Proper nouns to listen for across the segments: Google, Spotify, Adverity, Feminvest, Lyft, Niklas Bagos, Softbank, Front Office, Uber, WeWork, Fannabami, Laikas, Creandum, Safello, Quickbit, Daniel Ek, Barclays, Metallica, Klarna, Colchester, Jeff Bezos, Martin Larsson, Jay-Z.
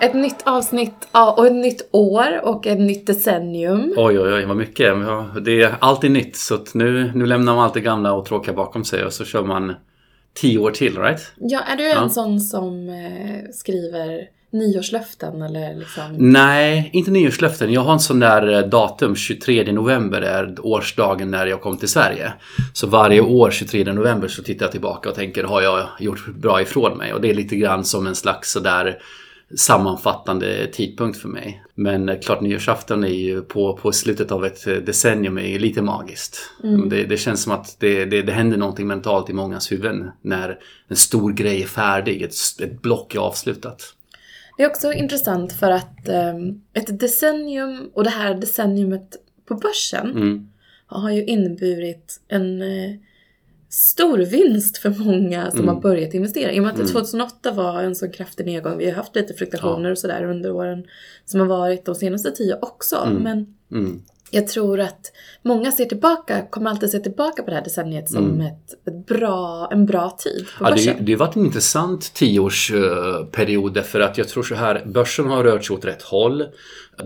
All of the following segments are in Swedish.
Ett nytt avsnitt och ett nytt år och ett nytt decennium. Oj, vad mycket. Ja, det är alltid nytt, så att nu lämnar man allt det gamla och tråkiga bakom sig och så kör man 10 år till, right? Ja, är du en sån som skriver nyårslöften eller liksom? Nej, inte nyårslöften. Jag har en sån där datum, 23 november är årsdagen när jag kom till Sverige. Så varje år 23 november så tittar jag tillbaka och tänker, har jag gjort bra ifrån mig? Och det är lite grann som en slags sådär sammanfattande tidpunkt för mig. Men klart nyårsafton är ju på slutet av ett decennium är lite magiskt. Mm. Det känns som att det händer någonting mentalt i mångas huvuden när en stor grej är färdig, ett block är avslutat. Det är också intressant för att ett decennium och det här decenniumet på börsen har ju inneburit en stor vinst för många som har börjat investera. I och med att 2008 var en så kraftig nedgång. Vi har haft lite fluktuationer och sådär under åren som har varit de senaste 10 också. Men jag tror att många kommer alltid se tillbaka på det här decenniet som en bra tid på börsen. Det har varit en intressant 10-årsperiod för att jag tror så här, börsen har rört sig åt rätt håll.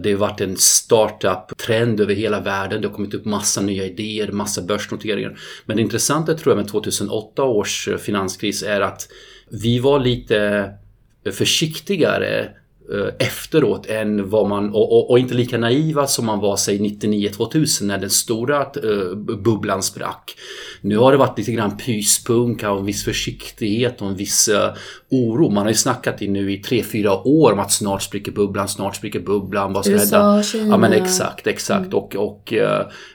Det har varit en startup-trend över hela världen. Det har kommit upp massa nya idéer, massa börsnoteringar. Men det intressanta tror jag med 2008 års finanskris är att vi var lite försiktigare efteråt än vad man och inte lika naiva som man var sig 99-2000 när den stora bubblan sprack. Nu har det varit lite grann pyspunk och en viss försiktighet och en viss oro. Man har ju snackat nu i 3-4 år om att snart spricker bubblan. Var så USA, Kina. Ja, men exakt. Och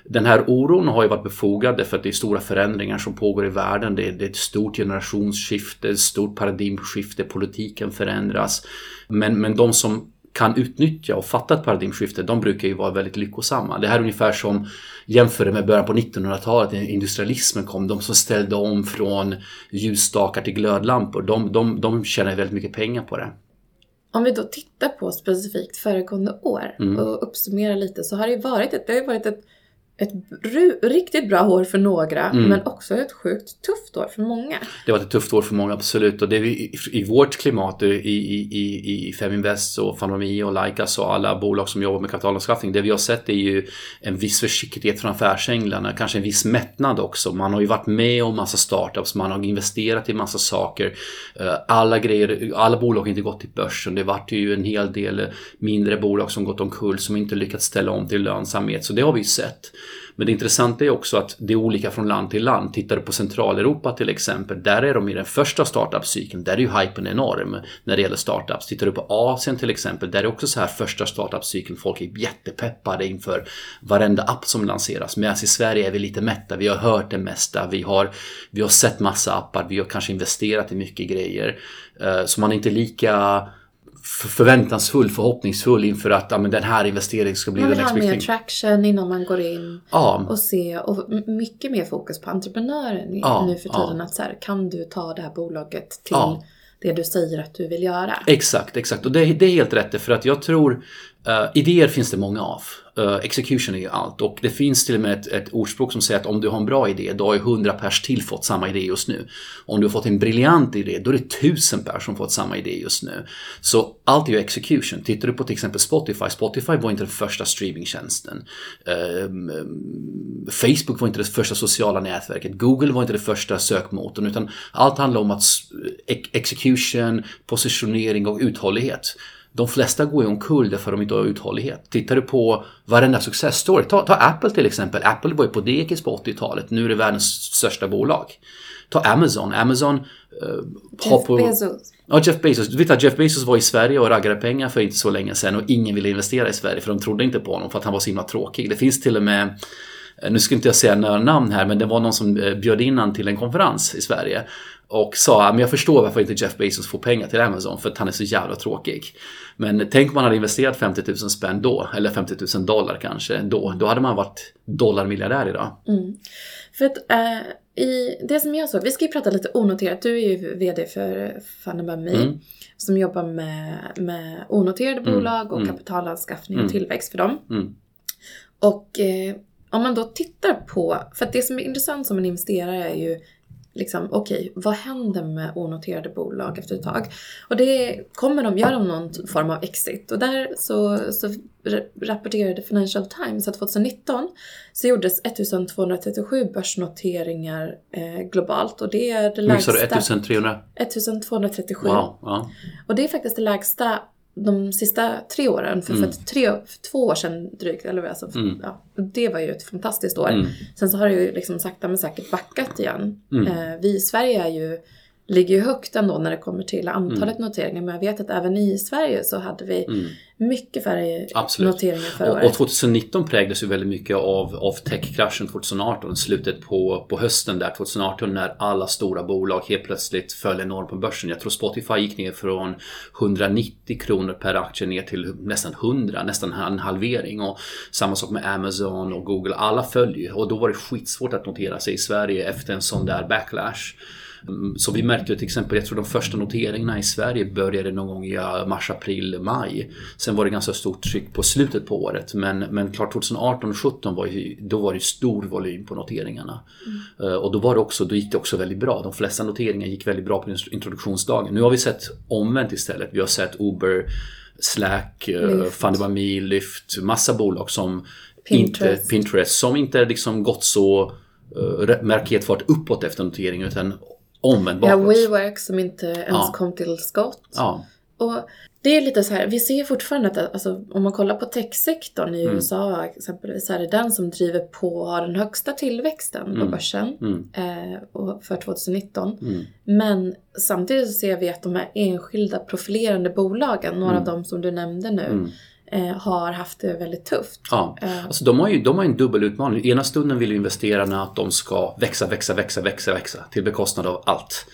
den här oron har ju varit befogad för att det är stora förändringar som pågår i världen. Det är ett stort generationsskifte, ett stort paradigmskifte, politiken förändras. Men de som kan utnyttja och fatta ett paradigmskifte, de brukar ju vara väldigt lyckosamma. Det här är ungefär som jämför med början på 1900-talet när industrialismen kom. De som ställde om från ljusstakar till glödlampor, de tjänar väldigt mycket pengar på det. Om vi då tittar på specifikt föregående år och uppsummerar lite, så har det varit ett riktigt bra år för några, men också ett sjukt tufft år för många. Det var ett tufft år för många, absolut. Och det vi, i vårt klimat, i Feminvest och Fannabami och Laikas och alla bolag som jobbar med kapitalanskaffning, det vi har sett är ju en viss försiktighet från affärsänglarna, kanske en viss mättnad också. Man har ju varit med om massa startups, man har investerat i massa saker. Alla bolag har inte gått till börsen. Det vart ju en hel del mindre bolag som gått omkull, som inte lyckats ställa om till lönsamhet. Så det har vi ju sett. Men det intressanta är också att det är olika från land till land. Tittar du på Centraleuropa till exempel, där är de i den första startup-cykeln, där är ju hypen enorm när det gäller startups. Tittar du på Asien till exempel, där är också så här första startup-cykeln, folk är jättepeppade inför varenda app som lanseras. Medan i Sverige är vi lite mätta, vi har hört det mesta, vi har sett massa appar, vi har kanske investerat i mycket grejer. Så man är inte lika förväntansfull, förhoppningsfull inför att den här investeringen ska bli den expecting. Man vill ha mer traction innan man går in och se, och mycket mer fokus på entreprenören nu för tiden, att så här, kan du ta det här bolaget till det du säger att du vill göra? Exakt. Och det är helt rätt, för att jag tror idéer finns det många av. Execution är ju allt, och det finns till och med ett ordspråk som säger att om du har en bra idé, då har ju 100 pers till fått samma idé just nu. Om du har fått en briljant idé, då är det 1000 pers som fått samma idé just nu. Så allt är ju execution. Tittar du på till exempel Spotify var inte den första streamingtjänsten. Facebook var inte det första sociala nätverket. Google var inte det första sökmotorn, utan allt handlar om att execution, positionering och uthållighet. De flesta går ju omkull därför de inte har uthållighet. Tittar du på varenda successstory, ta Apple till exempel. Apple var ju på dekis på 80-talet. Nu är det världens största bolag. Ta Amazon. Jeff Bezos. Du vet att Jeff Bezos var i Sverige och raggade pengar för inte så länge sedan. Och ingen ville investera i Sverige för de trodde inte på honom för att han var så himla tråkig. Det finns till och med, nu ska inte jag säga några namn här, men det var någon som bjöd in han till en konferens i Sverige och sa, men jag förstår varför inte Jeff Bezos får pengar till Amazon, för att han är så jävla tråkig. Men tänk om man hade investerat 50 000 spänn då, eller 50 000 dollar kanske då hade man varit dollarmiljardär idag. För att i det som jag såg, vi ska ju prata lite onoterat. Du är ju vd för Fannabami som jobbar med onoterade bolag och kapitalanskaffning och tillväxt för dem. Och om man då tittar på, för att det som är intressant som en investerare är ju liksom, okej, vad händer med onoterade bolag efter ett tag? Och det kommer de göra om någon form av exit. Och där så rapporterade Financial Times att 2019 så gjordes 1237 börsnoteringar globalt. Och det är det lägsta. Hur sa du? 1300? 1237. Wow, ja. Och det är faktiskt det lägsta de sista 3 åren. För 2 år sedan drygt. Eller alltså, ja, det var ju ett fantastiskt år. Sen så har det ju liksom sakta men säkert backat igen. Vi i Sverige ligger ju högt ändå när det kommer till antalet noteringar. Men jag vet att även i Sverige så hade vi mycket färre noteringar förra året. Och 2019 prägdes ju väldigt mycket av tech-kraschen 2018. Slutet på hösten där 2018 när alla stora bolag helt plötsligt föll enormt på börsen. Jag tror Spotify gick ner från 190 kronor per aktie ner till nästan 100. Nästan en halvering. Och samma sak med Amazon och Google. Alla föll ju. Och då var det skitsvårt att notera sig i Sverige efter en sån där backlash. Så vi märkte till exempel, jag tror de första noteringarna i Sverige började någon gång i mars, april, maj. Sen var det ganska stort tryck på slutet på året. Men klart 2018 och 2017 var det stor volym på noteringarna. Och då gick det också väldigt bra. De flesta noteringar gick väldigt bra på introduktionsdagen. Nu har vi sett omvänt istället. Vi har sett Uber, Slack, Fannabami, Lyft, massa bolag som Pinterest som inte liksom gått så raketfart uppåt efter noteringen utan ja, WeWork som inte ens kom till skott. Ja. Och det är lite så här, vi ser fortfarande att alltså, om man kollar på techsektorn i USA exempelvis, så är det den som driver på och har den högsta tillväxten på börsen för 2019. Men samtidigt så ser vi att de här enskilda profilerande bolagen, några av dem som du nämnde nu, har haft det väldigt tufft. Ja. Alltså de har en dubbel utmaning. Ena stunden vill investerarna att de ska växa till bekostnad av allt.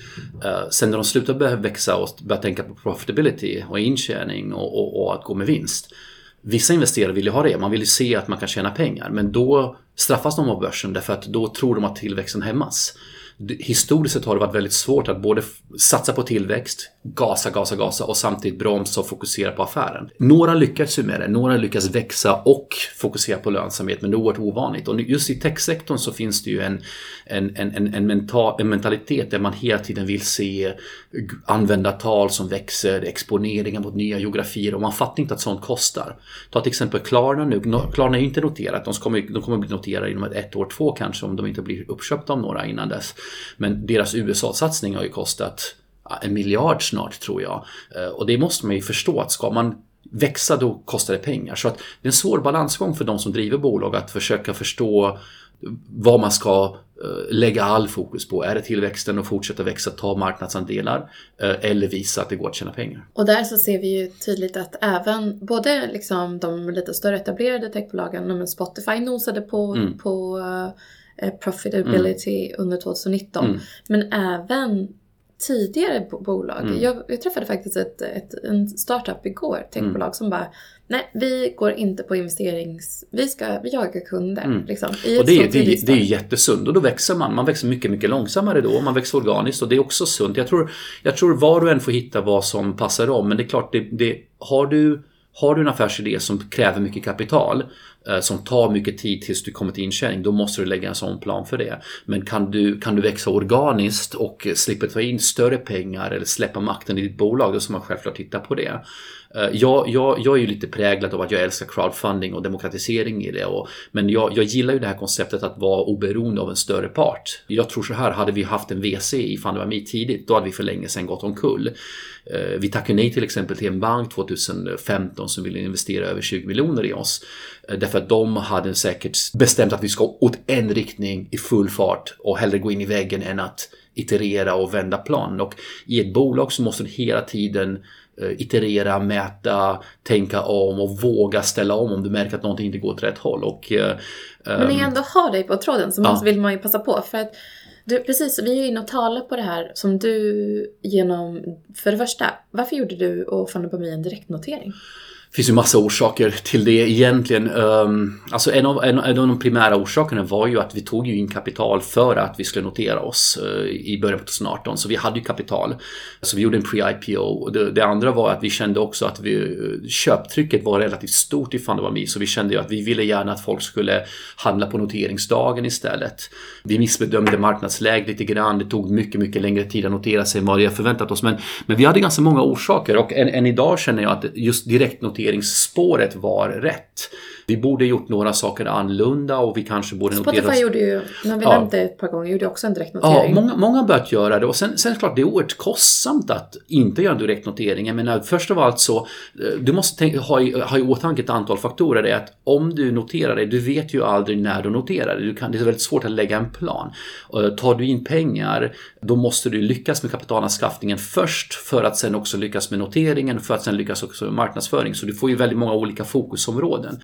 Sen när de slutar börja växa och börja tänka på profitability och intjäning och att gå med vinst. Vissa investerare vill ju ha det. Man vill ju se att man kan tjäna pengar. Men då straffas de av börsen därför att då tror de att tillväxten hämmas. Historiskt sett har det varit väldigt svårt att både satsa på tillväxt, gasa och samtidigt bromsa och fokusera på affären. Några lyckas ju med det, några lyckas växa och fokusera på lönsamhet, men det är oerhört ovanligt. Och just i techsektorn så finns det ju en mentalitet där man hela tiden vill se användartal som växer, exponeringen mot nya geografier och man fattar inte att sånt kostar. Ta till exempel Klarna nu. Klarna är ju inte noterat, de kommer bli noterade inom 1-2 år kanske om de inte blir uppköpta om några innan dess. Men deras USA-satsning har ju kostat 1 miljard snart tror jag. Och det måste man ju förstå att ska man växa då kostar det pengar. Så att det är en svår balansgång för de som driver bolag att försöka förstå vad man ska lägga all fokus på. Är det tillväxten och fortsätta växa, ta marknadsandelar eller visa att det går att tjäna pengar? Och där så ser vi ju tydligt att även både liksom de lite större etablerade techbolagen, Spotify nosade på profitability under 2019. Men även tidigare bolag. Jag träffade faktiskt en startup igår, techbolag som bara, nej, vi går inte på investerings, vi ska jaga kunder. Liksom, och det är jättesunt och då växer man växer mycket, mycket långsammare då, man växer organiskt och det är också sunt. Jag tror var och en får hitta vad som passar om, men det är klart, har du en affärsidé som kräver mycket kapital, som tar mycket tid tills du kommer till intjäning, då måste du lägga en sån plan för det. Men kan du växa organiskt och slippa ta in större pengar eller släppa makten i ditt bolag, då ska man självklart titta på det. Jag är ju lite präglad av att jag älskar crowdfunding och demokratisering i det. Men jag gillar ju det här konceptet att vara oberoende av en större part. Jag tror så här, hade vi haft en VC i Fannabami tidigt, då hade vi för länge sedan gått omkull. Vi tackade nej till exempel till en bank 2015 som ville investera över 20 miljoner i oss. Därför att de hade säkert bestämt att vi ska åt en riktning i full fart och hellre gå in i väggen än att iterera och vända plan. Och i ett bolag så måste du hela tiden iterera, mäta, tänka om och våga ställa om du märker att någonting inte går åt rätt håll. Men när jag ändå har dig på tråden så vill man ju passa på. För att precis, vi är ju inne och talar på det här som du genom, för det första, varför gjorde du och Fannabami en direktnotering? Det finns ju massa orsaker till det egentligen. Alltså en av de primära orsakerna var ju att vi tog ju in kapital för att vi skulle notera oss i början på 2018. Så vi hade ju kapital. Så vi gjorde en pre-IPO. Det andra var att vi kände också att köptrycket var relativt stort i Fannabami. Så vi kände ju att vi ville gärna att folk skulle handla på noteringsdagen istället. Vi missbedömde marknadsläget lite grann. Det tog mycket, mycket längre tid att notera sig än vad vi hade förväntat oss. Men vi hade ganska många orsaker. Och än idag känner jag att just direkt noteringsspåret var rätt. Vi borde gjort några saker annorlunda och vi kanske borde notera... Spotify gjorde ju, när vi nämnde ett par gånger, gjorde också en direktnotering. Ja, många börjat göra det och sen klart det är oerhört kostsamt att inte göra en direktnotering. Jag menar, först av allt så, du måste ha i åtanke ett antal faktorer. Det är att om du noterar det, du vet ju aldrig när du noterar det. Det är väldigt svårt att lägga en plan. Tar du in pengar, då måste du lyckas med kapitalanskaffningen först för att sen också lyckas med noteringen, för att sen lyckas också med marknadsföring. Så du får ju väldigt många olika fokusområden.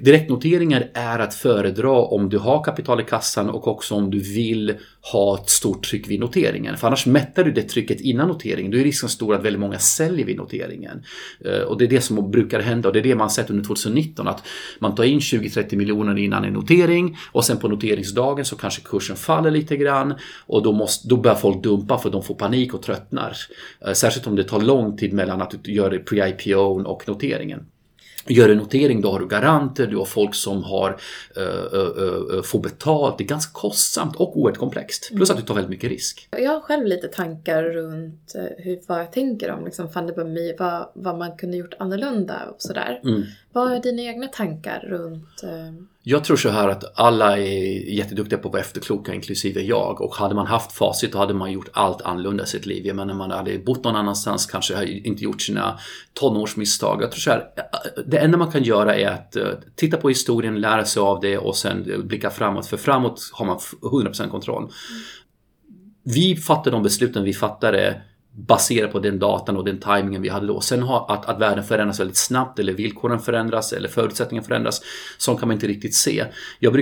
Direktnoteringar är att föredra om du har kapital i kassan och också om du vill ha ett stort tryck vid noteringen. För annars mättar du det trycket innan noteringen. Då är risken stor att väldigt många säljer vid noteringen. Och det är det som brukar hända och det är det man sett under 2019. Att man tar in 20-30 miljoner innan en notering och sen på noteringsdagen så kanske kursen faller lite grann. Och då börjar folk dumpa för de får panik och tröttnar. Särskilt om det tar lång tid mellan att du gör det pre-IPO och noteringen. Gör en notering, då har du garanter, du har folk som får betalt. Det är ganska kostsamt och oerhört komplext. Plus att du tar väldigt mycket risk. Jag har själv lite tankar runt vad jag tänker om liksom Fannabami, vad man kunde gjort annorlunda och sådär. Mm. Vad är dina egna tankar runt... Jag tror så här att alla är jätteduktiga på att vara efterkloka, inklusive jag. Och hade man haft facit, då hade man gjort allt annorlunda i sitt liv. Jag menar, man hade bott någon annanstans, kanske inte gjort sina tonårsmisstag. Jag tror så här, det enda man kan göra är att titta på historien, lära sig av det och sen blicka framåt. För framåt har man 100% kontroll. Vi fattade de besluten vi fattade baserat på den datan och den tajmingen vi hade då. Sen har att världen förändras väldigt snabbt eller villkoren förändras eller förutsättningarna förändras. Sånt kan man inte riktigt se. Jag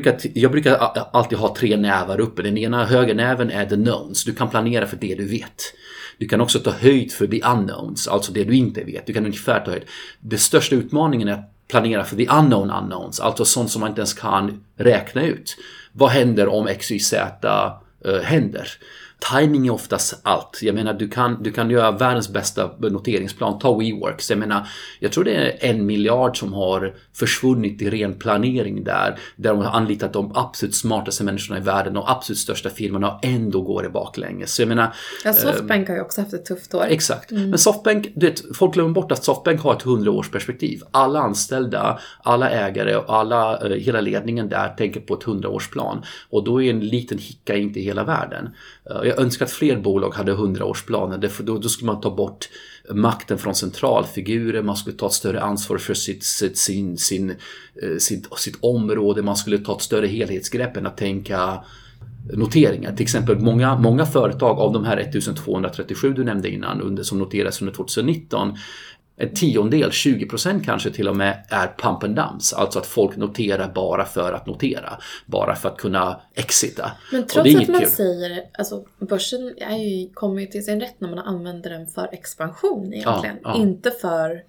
brukar alltid ha tre nävar uppe. Den ena höger näven är the knowns. Du kan planera för det du vet. Du kan också ta höjd för the unknowns, alltså det du inte vet. Du kan ungefär ta höjd. Den största utmaningen är att planera för the unknown unknowns, alltså sånt som man inte ens kan räkna ut. Vad händer om XYZ händer? Timing är oftast allt. Jag menar, du kan göra världens bästa noteringsplan. Ta WeWorks. Jag tror det är 1 miljard som har försvunnit i ren planering där de har anlitat de absolut smartaste människorna i världen och absolut största firmorna och ändå går det baklänges. Så jag menar... Ja, Softbank har ju också haft ett tufft år. Exakt. Mm. Men Softbank, du vet, folk glömmer bort att Softbank har ett 100-årsperspektiv. Alla anställda, alla ägare och hela ledningen där tänker på ett 100-årsplan. Och då är en liten hicka inte i hela världen. Jag önskar att fler bolag hade 100-årsplaner. Då skulle man ta bort makten från centralfigurer. Man skulle ta ett större ansvar för sitt område. Man skulle ta ett större helhetsgrepp än att tänka noteringar. Till exempel många företag av de här 1237 du nämnde innan som noterades under 2019. En 10-del, 20% kanske till och med, är pump and dumps. Alltså att folk noterar bara för att notera. Bara för att kunna exita. Men trots att man säger, alltså börsen kommer ju till sin rätt när man använder den för expansion egentligen. Ja, ja. Inte för...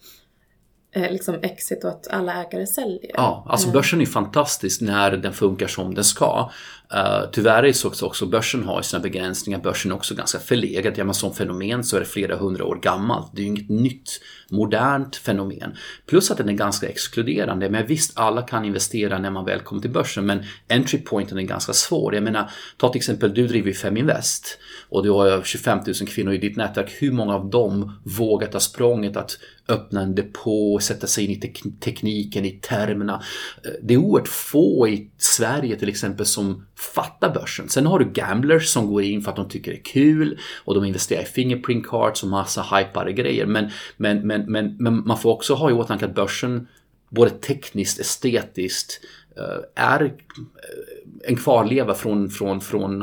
liksom exit och att alla ägare säljer. Ja, alltså börsen är fantastisk när den funkar som den ska. Tyvärr är det också börsen har sina begränsningar. Börsen är också ganska förlegad. Ja, men som fenomen så är det flera hundra år gammalt. Det är ju inget nytt, modernt fenomen. Plus att den är ganska exkluderande. Men visst, alla kan investera när man väl kommer till börsen. Men entry pointen är ganska svår. Jag menar, ta till exempel, du driver Feminvest och du har över 25 000 kvinnor i ditt nätverk. Hur många av dem vågar ta språnget att öppna en depå, sätta sig in i tekniken, i termerna. Det är oerhört få i Sverige till exempel som fattar börsen. Sen har du gamblers som går in för att de tycker det är kul och de investerar i fingerprint cards och massa hypade grejer. Men man får också ha i åtanke att börsen både tekniskt, estetiskt är en kvarleva från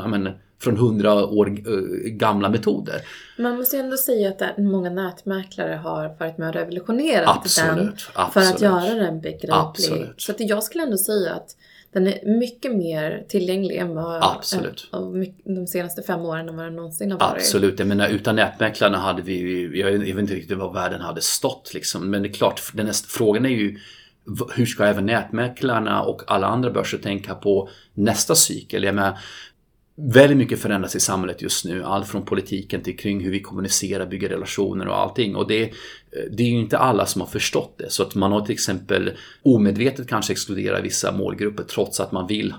100 år gamla metoder. Man måste ju ändå säga att många nätmäklare har varit med och revolutionerat den för att göra den begriplig. Absolut. Så att jag skulle ändå säga att den är mycket mer tillgänglig än vad de senaste 5 åren än vad den någonsin har varit. Absolut, jag menar utan nätmäklarna hade vi ju, jag vet inte riktigt vad världen hade stått liksom. Men det är klart, den nästa frågan är ju hur ska även nätmäklarna och alla andra börser tänka på nästa cykel? Jag menar, väldigt mycket förändras i samhället just nu. Allt från politiken till kring hur vi kommunicerar, bygger relationer och allting. Och det är ju inte alla som har förstått det. Så att man har till exempel omedvetet kanske exkluderar vissa målgrupper trots att man vill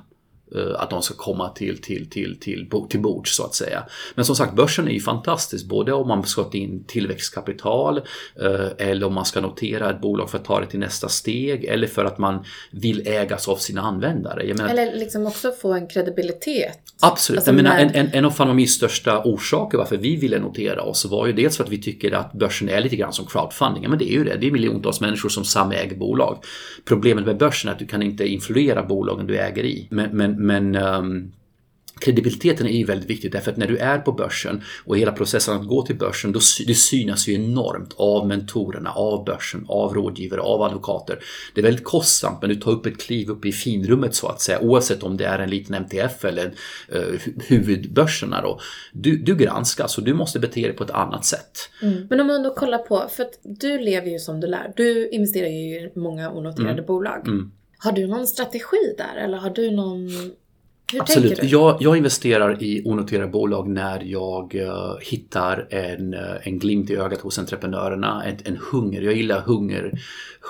att de ska komma till bord så att säga. Men som sagt, börsen är ju fantastisk. Både om man ska ta in tillväxtkapital eller om man ska notera ett bolag för att ta det till nästa steg eller för att man vill ägas av sina användare. Jag menar, eller liksom också få en kredibilitet. Absolut. Alltså, jag menar, en av Fannamis största orsaker varför vi ville notera oss var ju dels för att vi tycker att börsen är lite grann som crowdfunding. Men det är ju det. Det är miljontals människor som samäger bolag. Problemet med börsen är att du kan inte influera bolagen du äger i. Men kredibiliteten är ju väldigt viktig därför att när du är på börsen och hela processen att gå till börsen, då det synas ju enormt av mentorerna, av börsen, av rådgivare, av advokater. Det är väldigt kostsamt, men du tar upp ett kliv upp i finrummet så att säga, oavsett om det är en liten MTF eller huvudbörserna då. Du granskas och du måste bete dig på ett annat sätt. Mm. Men om man då kollar på, för att du lever ju som du lär, du investerar ju i många onoterade bolag. Mm. Har du någon strategi där eller har du någon... Hur Absolut. Tänker du? Jag investerar i onoterade bolag när jag hittar en glimt i ögat hos entreprenörerna, en hunger. Jag gillar hunger.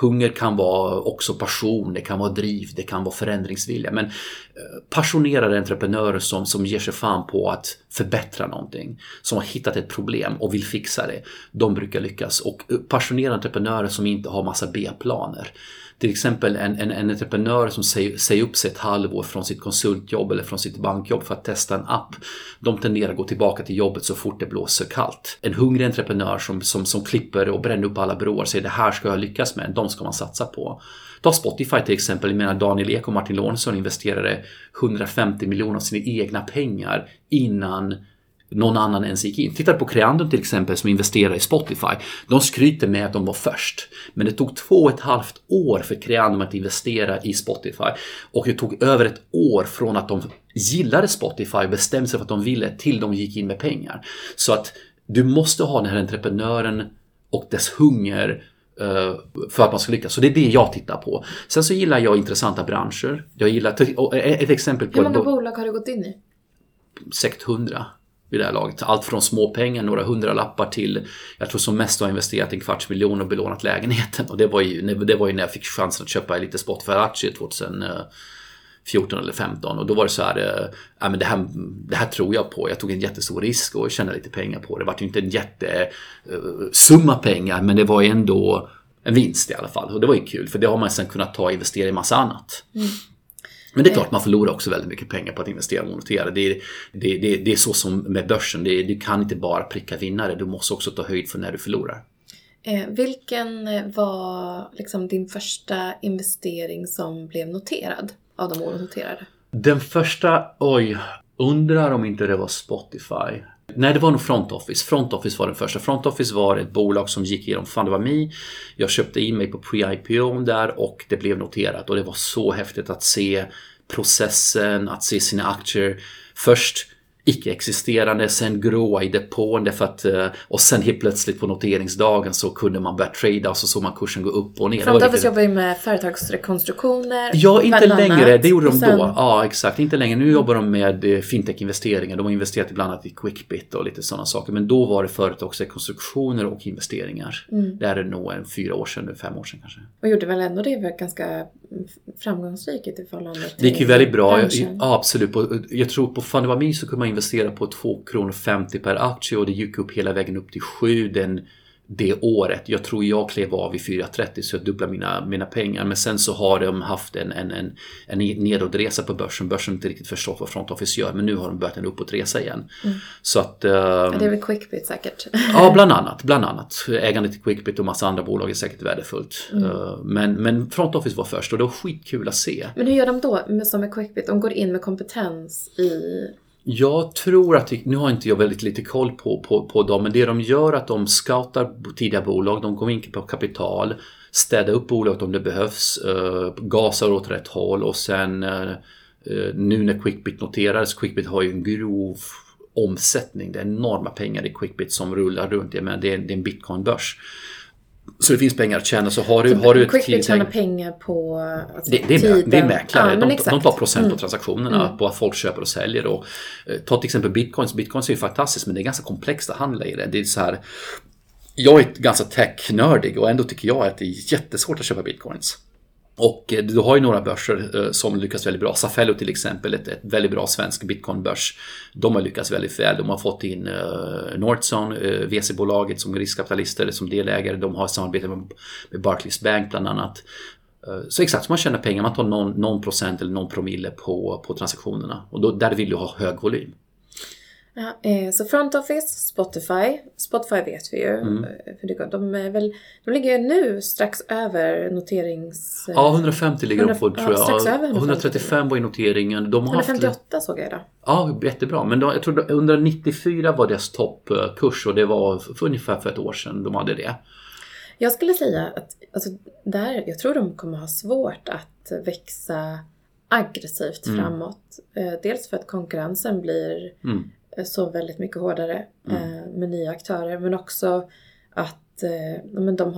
Hunger kan vara också passion, det kan vara driv, det kan vara förändringsvilja. Men passionerade entreprenörer som ger sig fan på att förbättra någonting, som har hittat ett problem och vill fixa det, de brukar lyckas. Och passionerade entreprenörer som inte har massa B-planer. Till exempel en entreprenör som säger upp sig ett halvår från sitt konsultjobb eller från sitt bankjobb för att testa en app. De tenderar att gå tillbaka till jobbet så fort det blåser kallt. En hungrig entreprenör som klipper och bränner upp alla broar och säger det här ska jag lyckas med, de ska man satsa på. Ta Spotify till exempel, jag menar Daniel Ek och Martin Larsson investerade 150 miljoner av sina egna pengar innan någon annan ens gick in. Tittar på Creandum till exempel som investerar i Spotify. De skryter med att de var först. Men det tog 2,5 år för Creandum att investera i Spotify. Och det tog över 1 år från att de gillade Spotify och bestämde sig för att de ville till de gick in med pengar. Så att du måste ha den här entreprenören och dess hunger för att man ska lyckas. Så det är det jag tittar på. Sen så gillar jag intressanta branscher. Jag gillar ett exempel på... Hur många bolag har du gått in i? 600. I det här laget. Allt från småpengar, några hundra lappar till, jag tror som mest har investerat 250 000 och belånat lägenheten. Och det var ju när jag fick chansen att köpa lite Spotify-aktier 2014 eller 2015. Och då var det så här, men det här tror jag på. Jag tog en jättestor risk och tjänade lite pengar på det. Det var ju inte en jättesumma pengar, men det var ju ändå en vinst i alla fall. Och det var ju kul, för det har man sedan kunnat ta och investera i massa annat. Mm. Men det är klart man förlorar också väldigt mycket pengar på att investera och notera. Det är så som med börsen. Du kan inte bara pricka vinnare. Du måste också ta höjd för när du förlorar. Vilken var liksom din första investering som blev noterad av de onoterade? Den första, undrar om inte det var Spotify. Nej, det var nog Front Office. Front Office var den första. Front Office var ett bolag som gick igenom Fannabami. Jag köpte in mig på pre-IPO där och det blev noterat. Och det var så häftigt att se processen, att se sina aktier först icke-existerande, sen gråa i depån därför att, och sen helt plötsligt på noteringsdagen så kunde man börja trada och så såg man kursen gå upp och ner. Front Office jobbar ju med företagsrekonstruktioner. Ja, inte längre. Det gjorde de sen... då. Ja, exakt. Inte längre. Nu jobbar de med fintech-investeringar. De har investerat ibland i Quickbit och lite sådana saker. Men då var det företagsrekonstruktioner och investeringar. Mm. Det är nog 4 år sedan, nu 5 år sedan kanske. Och gjorde väl ändå det var ganska framgångsrikt i förhållande till branschen. Det gick ju väldigt bra. Ja, absolut. Jag tror på Fannabami så kunde man investera på 2,50 kronor per aktie och det gick upp hela vägen upp till 7 det året. Jag tror jag klev av vid 4,30 så jag dubblade mina pengar. Men sen så har de haft en nedåtresa på börsen. Börsen har inte riktigt förstått vad Front Office gör men nu har de börjat en uppåtresa igen. Mm. Så att, det är väl Quickbit säkert? Ja, bland annat. Ägandet i Quickbit och massa andra bolag är säkert värdefullt. Mm. Men Front Office var först och det var skitkul att se. Men hur gör de då som med Quickbit? De går in med kompetens i... Jag tror att, nu har inte jag väldigt lite koll på dem, men det de gör är att de scoutar tidiga bolag, de går in på kapital, städar upp bolaget om det behövs, gasar åt rätt håll och sen nu när Quickbit noterades, Quickbit har ju en grov omsättning, det är enorma pengar i Quickbit som rullar runt, jag menar, det är en bitcoinbörs. Så det finns pengar att tjäna, så har du ett Quickbit tjänar pengar på alltså, det är mäklare, de tar procent på transaktionerna på att folk köper och säljer och, ta till exempel bitcoins är ju fantastiskt, men det är ganska komplext att handla i det är så här, jag är ganska tech-nördig och ändå tycker jag att det är jättesvårt att köpa bitcoins. Och du har ju några börser som lyckas väldigt bra. Safello till exempel, ett väldigt bra svensk bitcoinbörs. De har lyckats väldigt väl. De har fått in Nordson, VC-bolaget som riskkapitalister, som delägare. De har samarbete med Barclays Bank bland annat. Så exakt, man tjänar pengar. Man tar någon procent eller någon promille på transaktionerna. Och då, där vill du ha hög volym. Ja, så Front Office, Spotify vet vi ju de ligger nu strax över noterings... Ja, 150 ligger de på, tror jag. Strax över 135 var i noteringen. De har 158 haft... såg jag idag. Ja, jättebra. Men jag tror 194 var deras toppkurs och det var för ungefär för ett år sedan de hade det. Jag skulle säga att alltså, där, jag tror de kommer ha svårt att växa aggressivt framåt. Dels för att konkurrensen blir... så väldigt mycket hårdare med nya aktörer, men också att men de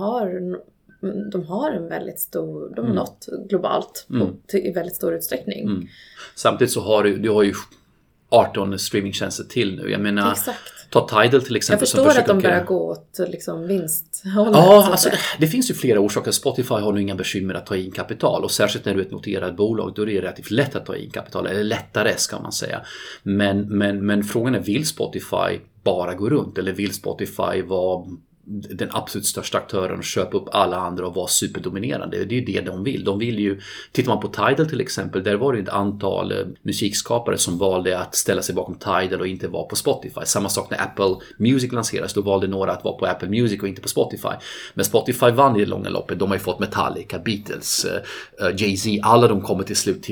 har en väldigt stor, de har nått globalt i väldigt stor utsträckning. Samtidigt så har du har ju 18 streamingtjänster till nu. Jag menar, exakt. Ta Tidal till exempel. Jag förstår att de börjar gå åt liksom, vinsthållet. Ja, alltså, det finns ju flera orsaker. Spotify har nog inga bekymmer att ta in kapital. Och särskilt när du är ett noterat bolag, då är det relativt lätt att ta in kapital. Eller lättare ska man säga. Men frågan är, vill Spotify bara gå runt? Eller vill Spotify vara den absolut största aktören och köpa upp alla andra och vara superdominerande? Det är ju det de vill. De vill ju, tittar man på Tidal till exempel, där var det ett antal musikskapare som valde att ställa sig bakom Tidal och inte vara på Spotify. Samma sak när Apple Music lanserades, då valde några att vara på Apple Music och inte på Spotify. Men Spotify vann i det långa loppet. De har ju fått Metallica, Beatles, Jay-Z, alla de kommer till slut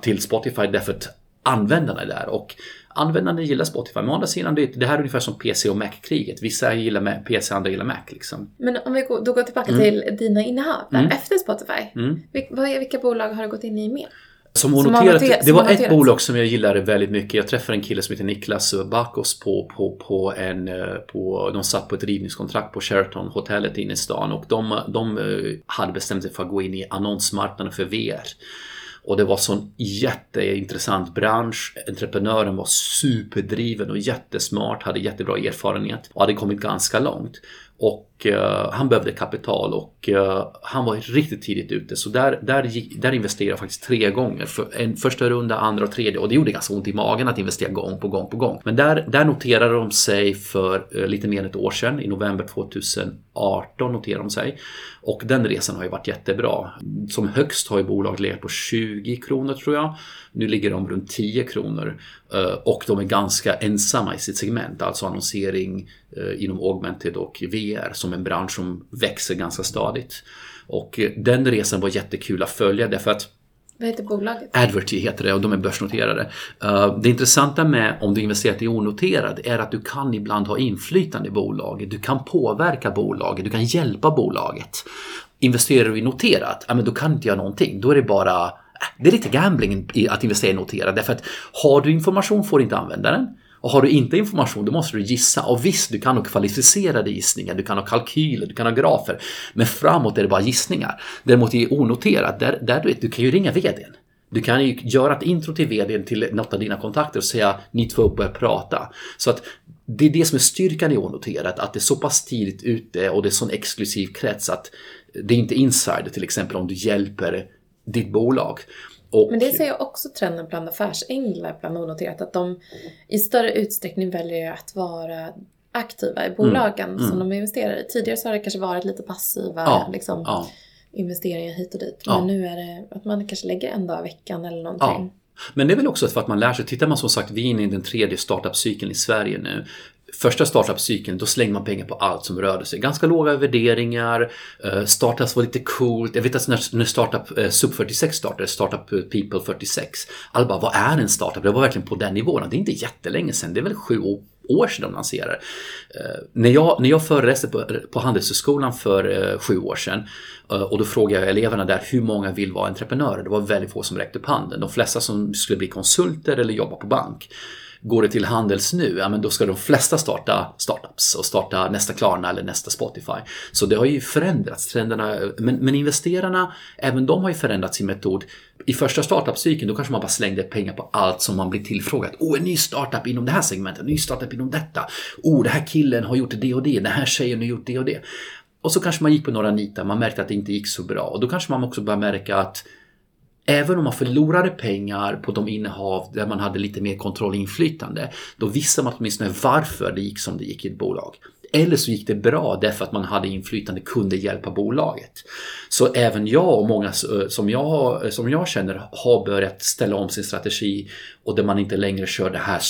till Spotify därför att användarna är där och användarna gillar Spotify. Men å andra sidan, det här är ungefär som PC och Mac-kriget. Vissa gillar PC, andra gillar Mac. Liksom. Men om vi går tillbaka till dina innehav där, efter Spotify. Vilka bolag har du gått in i mer? Det var ett bolag som jag gillade väldigt mycket. Jag träffade en kille som heter Niklas Bagos de satt på ett rivningskontrakt på Sheraton-hotellet inne i stan. Och de hade bestämt sig för att gå in i annonsmarknaden för VR. Och det var sån jätteintressant bransch. Entreprenören var superdriven och jättesmart, hade jättebra erfarenhet och hade kommit ganska långt. Och han behövde kapital och han var riktigt tidigt ute. Så där investerade jag faktiskt 3 gånger. För en första runda, andra och tredje. Och det gjorde ganska ont i magen att investera gång på gång på gång. Men där noterade de sig för lite mer än ett år sedan. I november 2018 noterade de sig. Och den resan har ju varit jättebra. Som högst har ju bolaget legat på 20 kronor tror jag. Nu ligger de runt 10 kronor. Och de är ganska ensamma i sitt segment. Alltså annonsering inom augmented och VR som en bransch som växer ganska stadigt. Och den resan var jättekul att följa därför att... Vad heter bolaget? Adverity heter det och de är börsnoterade. Det intressanta med om du investerar i onoterad är att du kan ibland ha inflytande i bolaget. Du kan påverka bolaget, du kan hjälpa bolaget. Investerar du i noterat, men då kan du inte göra någonting. Då är det bara... Det är lite gambling att investera i noterat därför att har du information får du inte använda den. Och har du inte information då måste du gissa. Och visst, du kan ha kvalificerade gissningar, du kan ha kalkyler, du kan ha grafer. Men framåt är det bara gissningar. Däremot är det onoterat. Du kan ju ringa vdn. Du kan ju göra ett intro till vdn till något av dina kontakter och säga ni två börjar prata. Så att det är det som är styrkan i onoterat. Att det är så pass tidigt ute och det är sån exklusiv krets att det är inte insider till exempel om du hjälper ditt bolag. Och, men det ser jag också trenden bland affärsänglar bland onoterat att de i större utsträckning väljer att vara aktiva i bolagen som de investerar i. Tidigare så har det kanske varit lite passiva investeringar hit och dit. Men nu är det att man kanske lägger en dag i veckan eller någonting. Ja. Men det är väl också för att man lär sig. Tittar man som sagt, vi är inne i den 3D startup-cykeln i Sverige nu. första startup-cykeln, då slänger man pengar på allt som rörde sig. Ganska låga värderingar, startups var lite coolt. Jag vet att när startup Sub 46 startade, Startup People 46, alla bara, vad är en startup? Det var verkligen på den nivån. Det är inte jättelänge sedan, det är väl 7 år sedan de lanserade. När jag föreläste på Handelshögskolan för 7 år sedan, och då frågade jag eleverna där hur många vill vara entreprenörer. Det var väldigt få som räckte upp handen. De flesta som skulle bli konsulter eller jobba på bank. Går det till handels nu, ja, men då ska de flesta starta startups och starta nästa Klarna eller nästa Spotify. Så det har ju förändrats, trenderna, men investerarna, även de har ju förändrat sin metod. I första startup-cykeln, då kanske man bara slängde pengar på allt som man blir tillfrågad. En ny startup inom det här segmentet, en ny startup inom detta. Den här killen har gjort det och det, den här tjejen har gjort det och det. Och så kanske man gick på några nitar, man märkte att det inte gick så bra. Och då kanske man också började märka att även om man förlorade pengar på de innehav där man hade lite mer kontroll och inflytande, då visste man åtminstone varför det gick som det gick i ett bolag. Eller så gick det bra därför att man hade inflytande, kunde hjälpa bolaget. Så även jag och många som jag känner har börjat ställa om sin strategi, och där man inte längre kör det här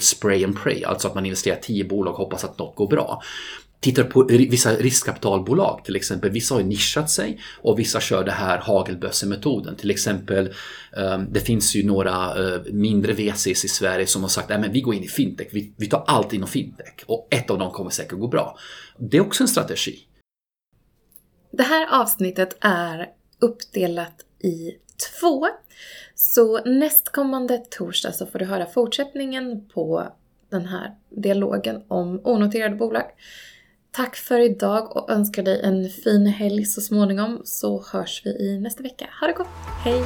spray and pray, alltså att man investerar 10 bolag och hoppas att något går bra. Tittar på vissa riskkapitalbolag till exempel. Vissa har nischat sig och vissa kör det här hagelbössemetoden. Till exempel, det finns ju några mindre VCs i Sverige som har sagt att vi går in i fintech. Vi tar allt inom fintech, och ett av dem kommer säkert gå bra. Det är också en strategi. Det här avsnittet är uppdelat i 2. Så nästkommande torsdag så får du höra fortsättningen på den här dialogen om onoterade bolag. Tack för idag och önskar dig en fin helg så småningom, så hörs vi i nästa vecka. Ha det gott! Hej!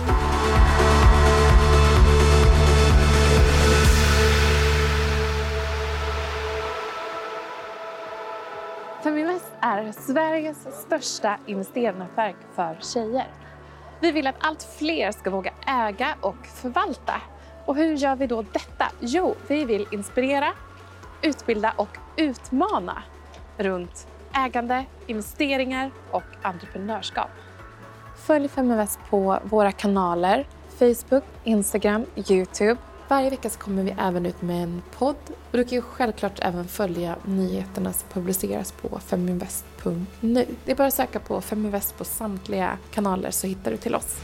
Feminvest är Sveriges största investerarnätverk för tjejer. Vi vill att allt fler ska våga äga och förvalta. Och hur gör vi då detta? Jo, vi vill inspirera, utbilda och utmana runt ägande, investeringar och entreprenörskap. Följ Feminvest på våra kanaler, Facebook, Instagram, YouTube. Varje vecka så kommer vi även ut med en podd. Och du kan ju självklart även följa nyheterna som publiceras på feminvest.nu. Det är bara att söka på Feminvest på samtliga kanaler så hittar du till oss.